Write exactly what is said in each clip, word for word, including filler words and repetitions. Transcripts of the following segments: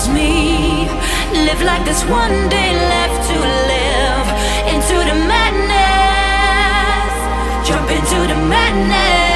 holds me. Live like this one day left to live. Into the madness, jump into the madness.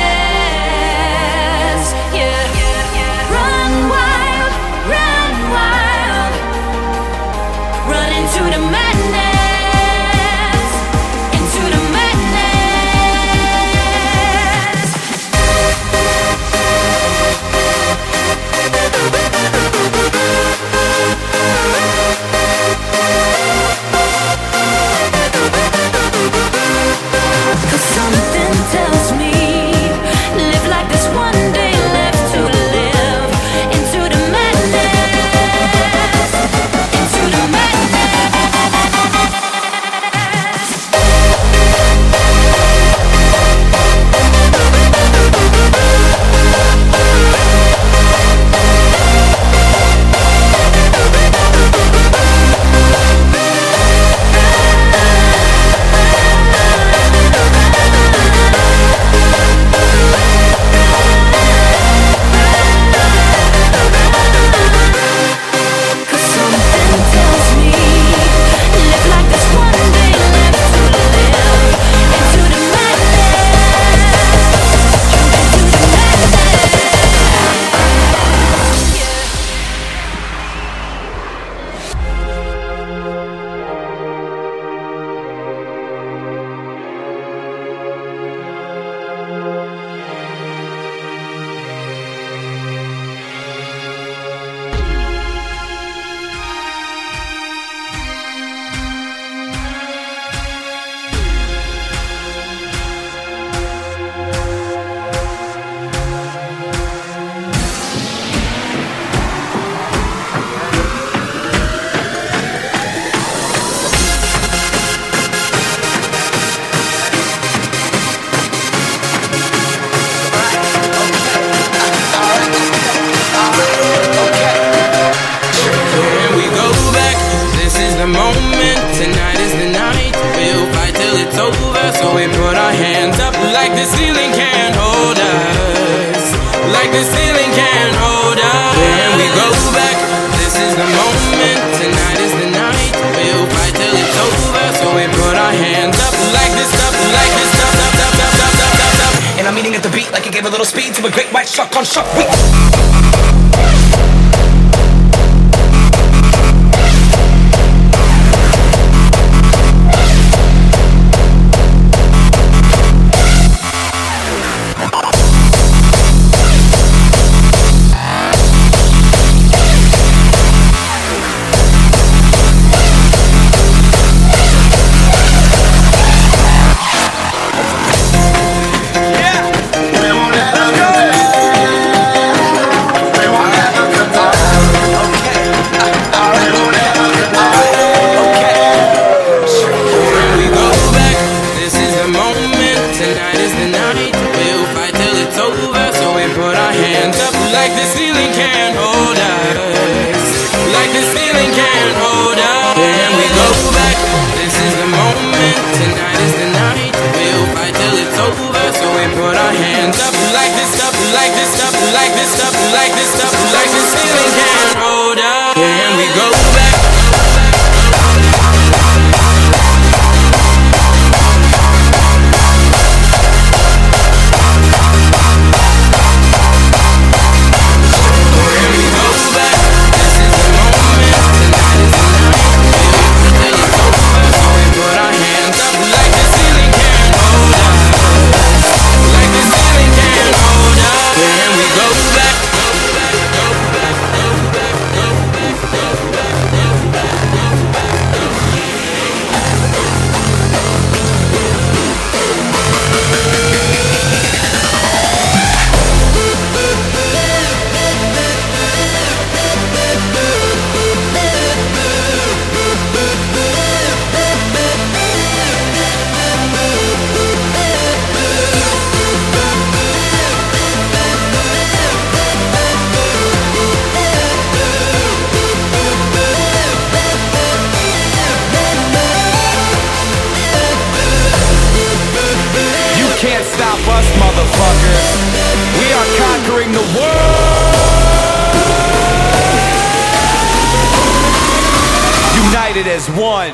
united as one.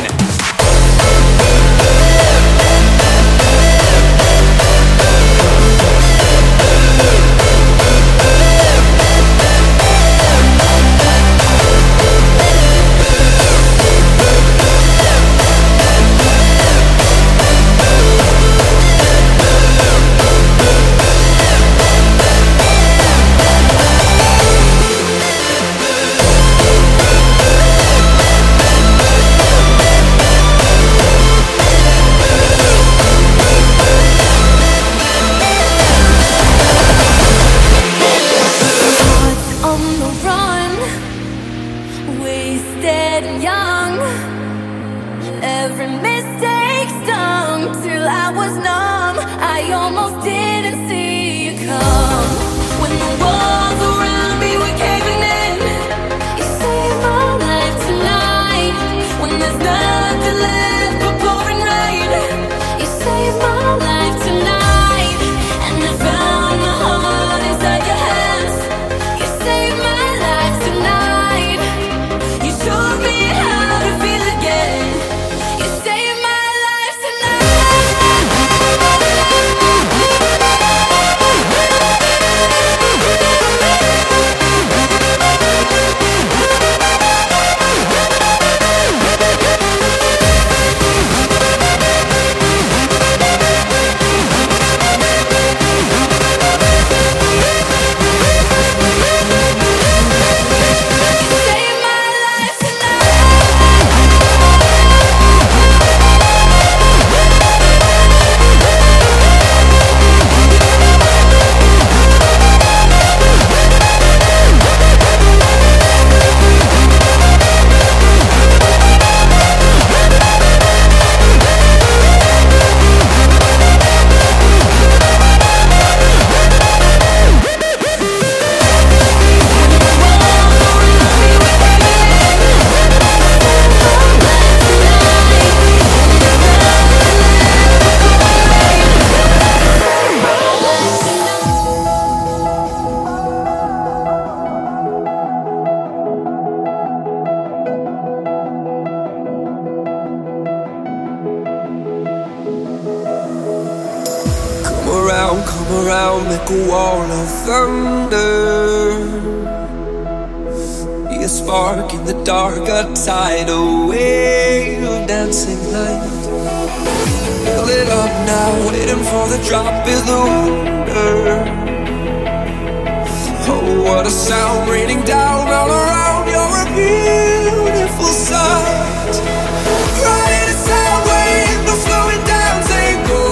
Every mistake's done till I was numb. I almost didn't see you come. When the walls around me were caving in, you saved my life tonight. When there's nothing left but pouring rain, you saved my life tonight. And I found my heart inside your hands. You saved my life tonight. You showed me how to feel again. Come around, make a wall of thunder. Be a spark in the dark, a tidal wave of dancing light. Fill it up now, waiting for the drop is the wonder. Oh, what a sound raining down all around. You're a beautiful sight. Right in a sound wave, no slowing down, say go.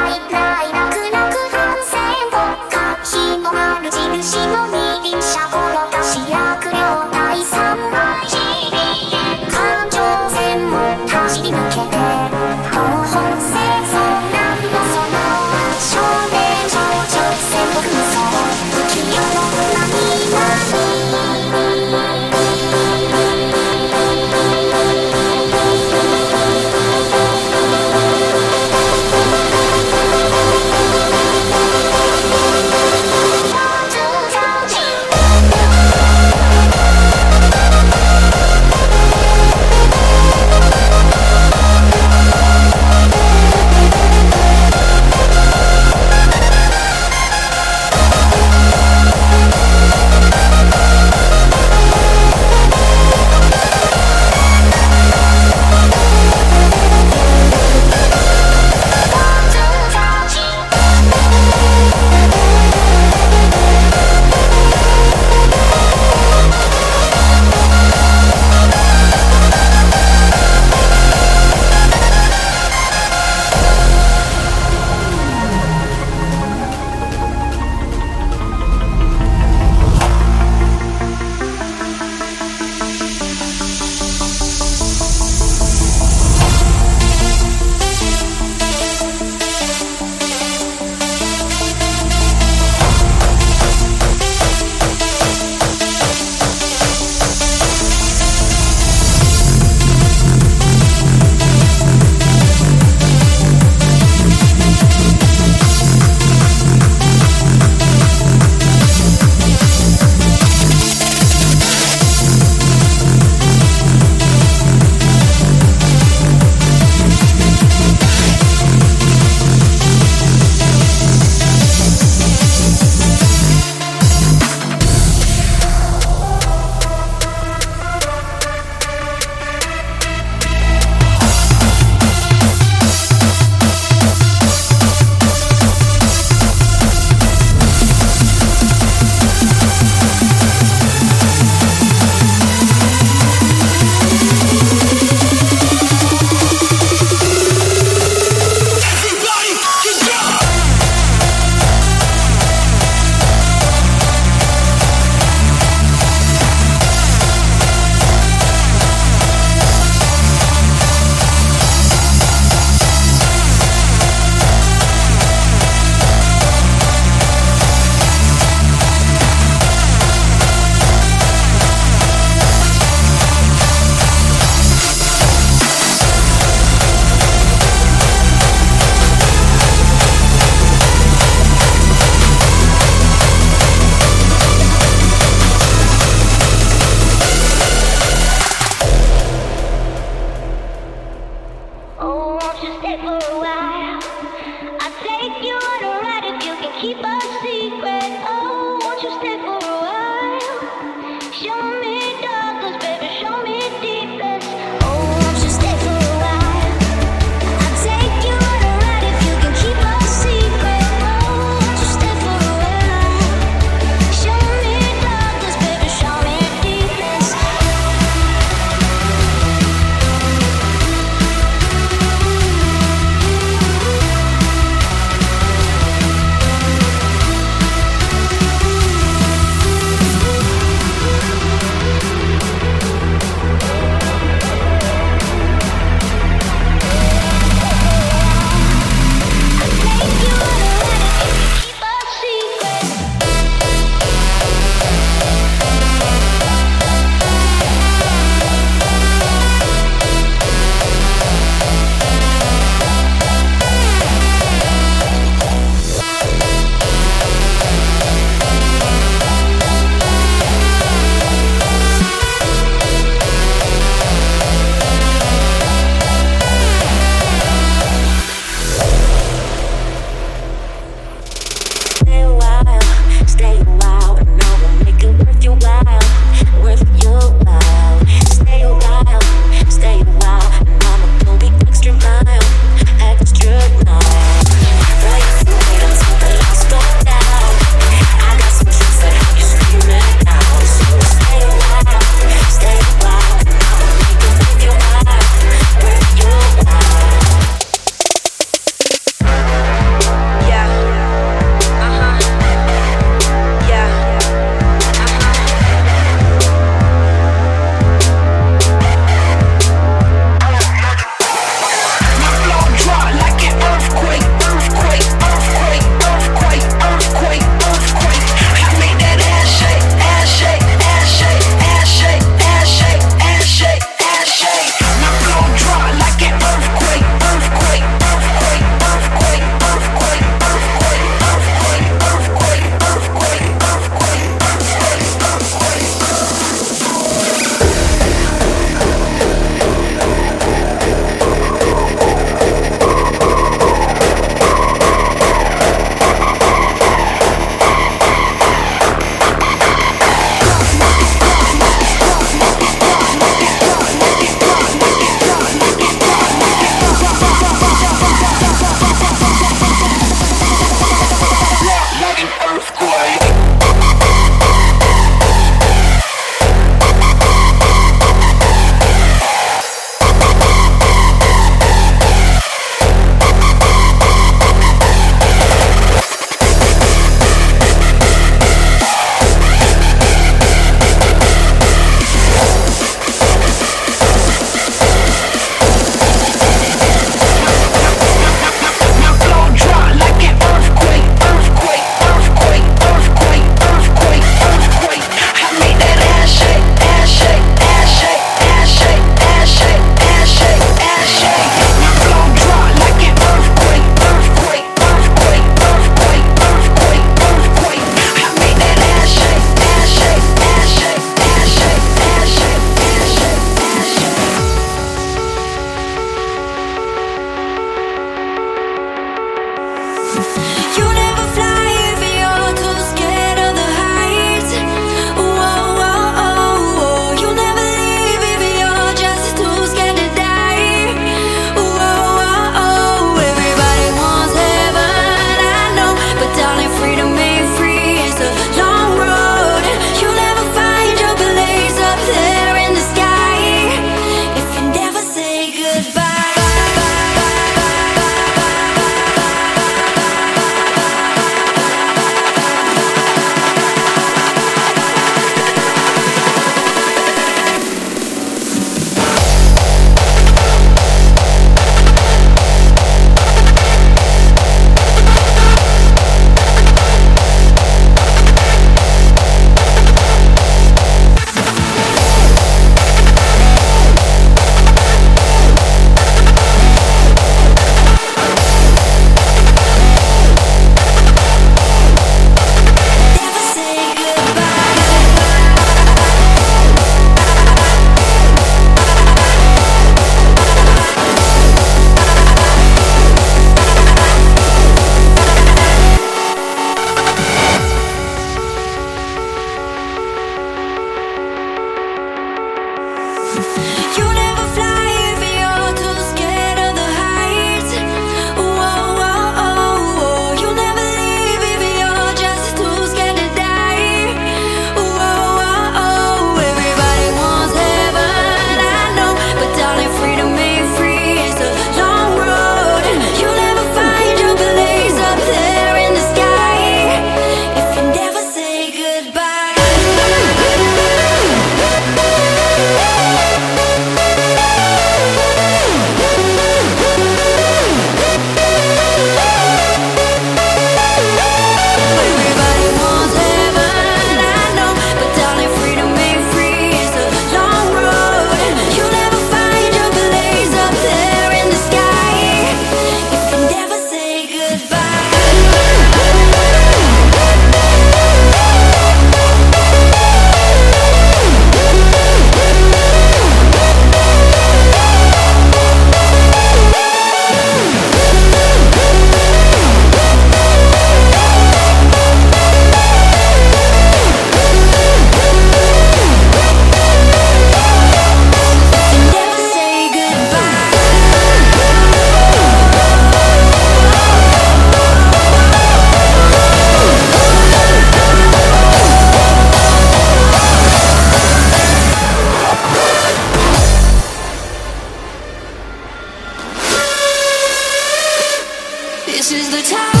This is the time.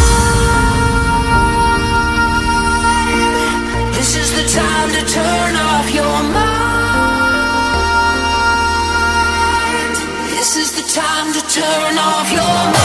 This is the time to turn off your mind. This is the time to turn off your mind.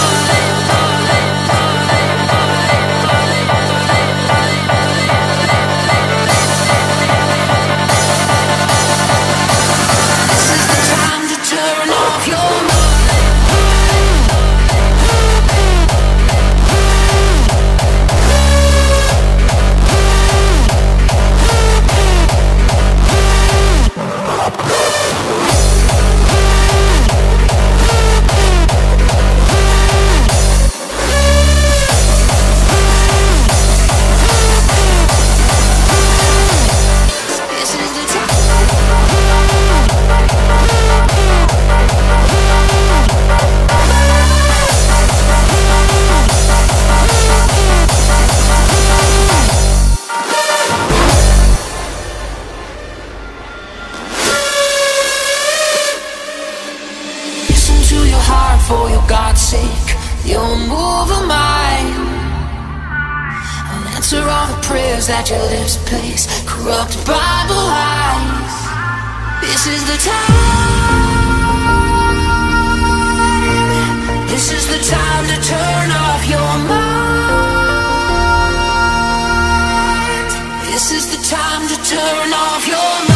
For your God's sake, you'll move a mine. I'll answer all the prayers that your lips place, corrupt Bible lies. This is the time. This is the time to turn off your mind. This is the time to turn off your mind.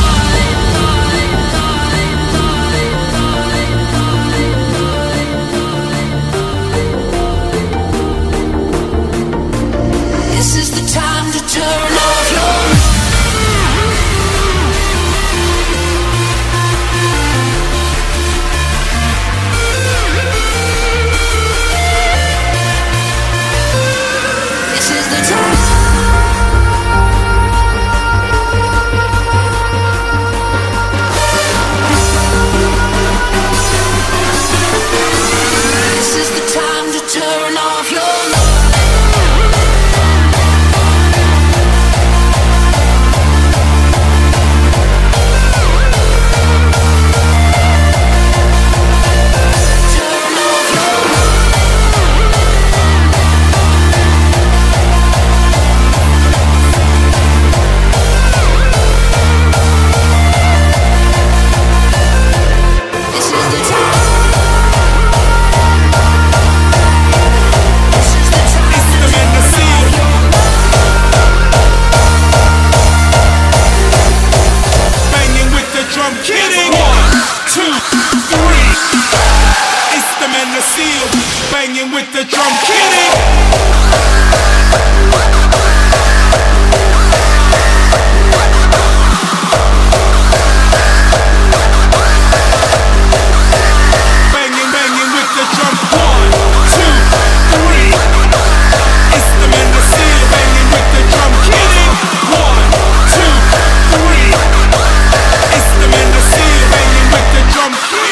Banging with the drum, kidding. Banging, banging with the drum. One, two, three. It's the men to see. Banging with the drum, kidding. One, two, three. It's the men to see. Banging with the drum, kidding.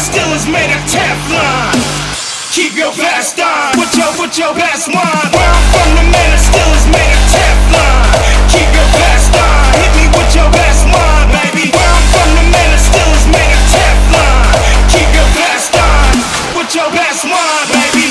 Still is made of Teflon. Keep your blast on. Put your, put your blast on. Where I'm from, the man is still is made of Teflon. Keep your blast on. Hit me with your blast on, baby. Where I'm from, the man is still is made of Teflon. Keep your blast on. Put your blast on, baby.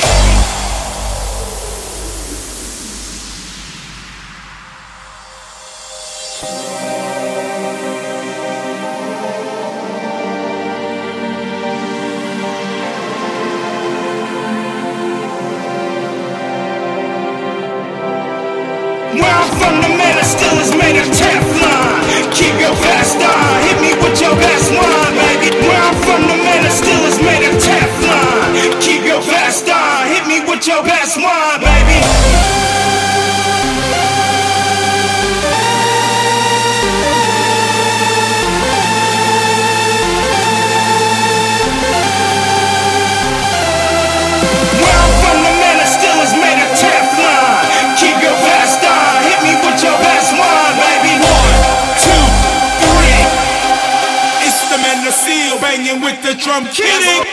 With the drum, kidding.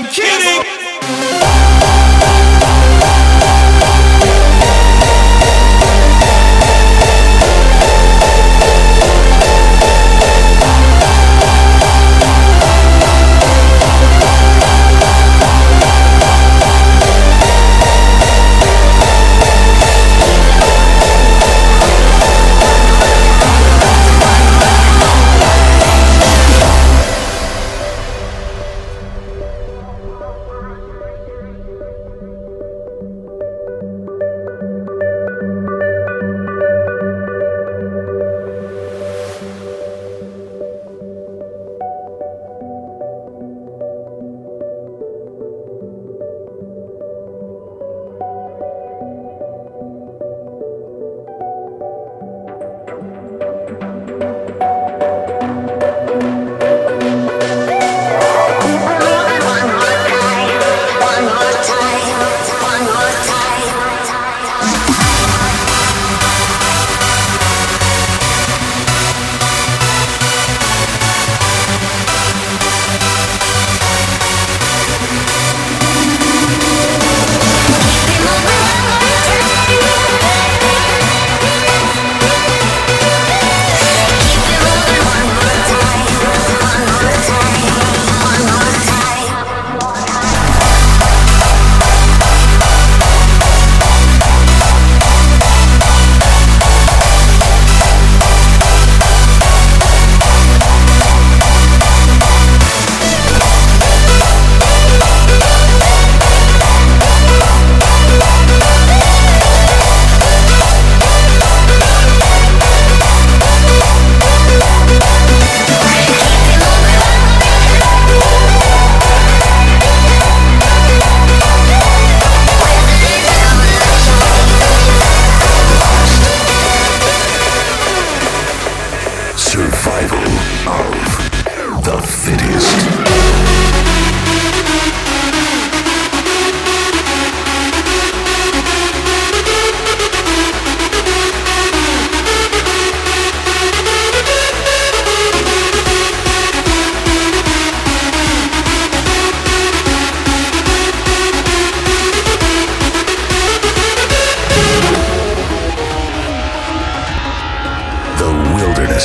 I'm kidding.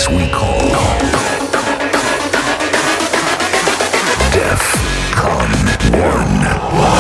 We call DEFCON one.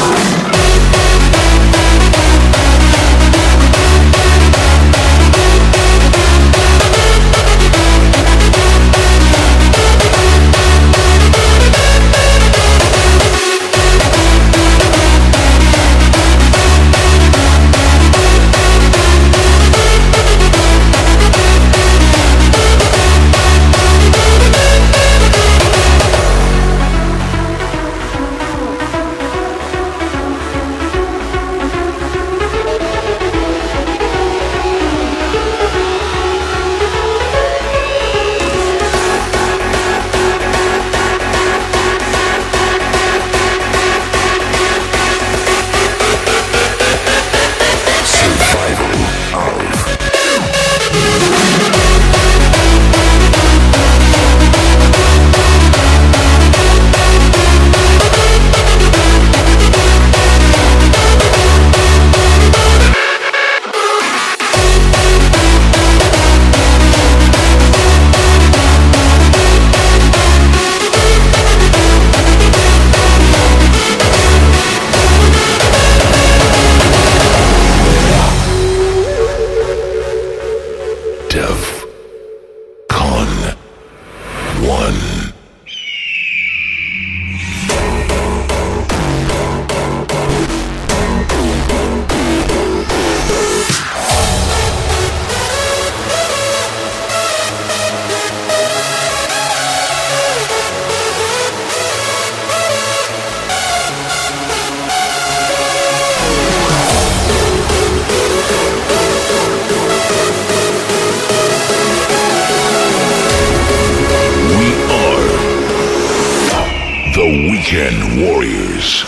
Weekend Warriors.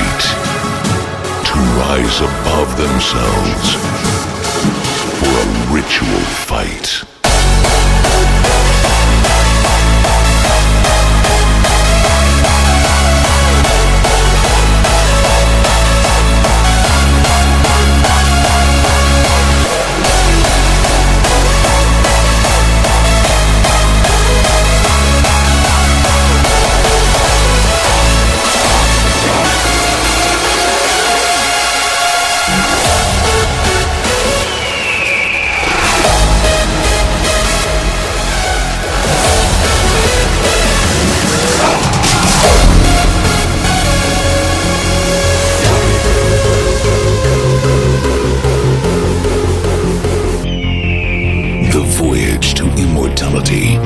light, to rise above themselves for a ritual fight.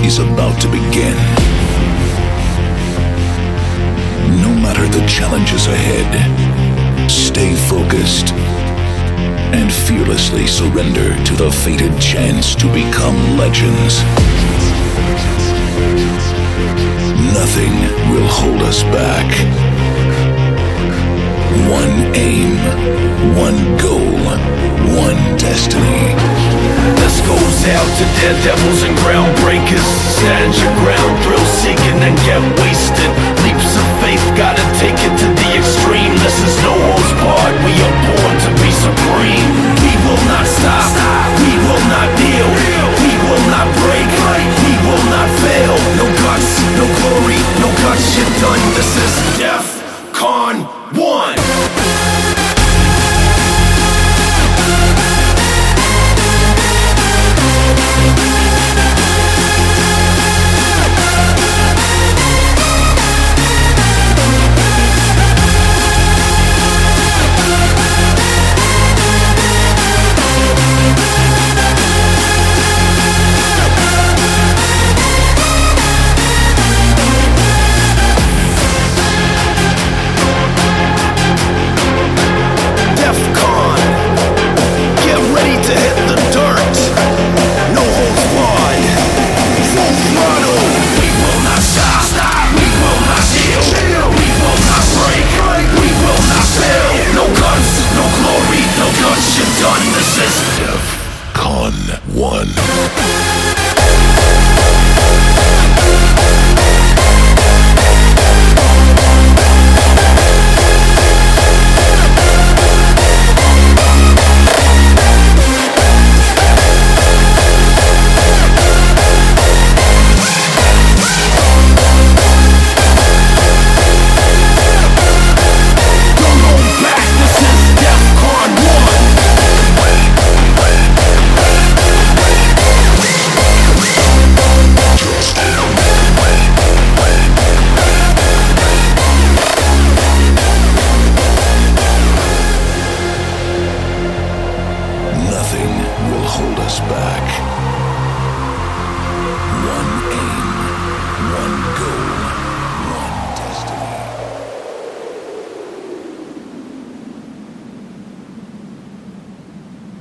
Is about to begin. No matter the challenges ahead, stay focused and fearlessly surrender to the fated chance to become legends. Nothing will hold us back. One aim, one goal, one destiny. This goes out to daredevils and groundbreakers. Stand your ground, thrill seeking, and get wasted. Leaps of faith, gotta take it to the extreme. This is no holds barred, we are born to be supreme. We will not stop, we will not kneel, we will not break, we will not fail. No guts, no glory, no guts, shit done. This is DEFCON one. Back. One aim, one goal.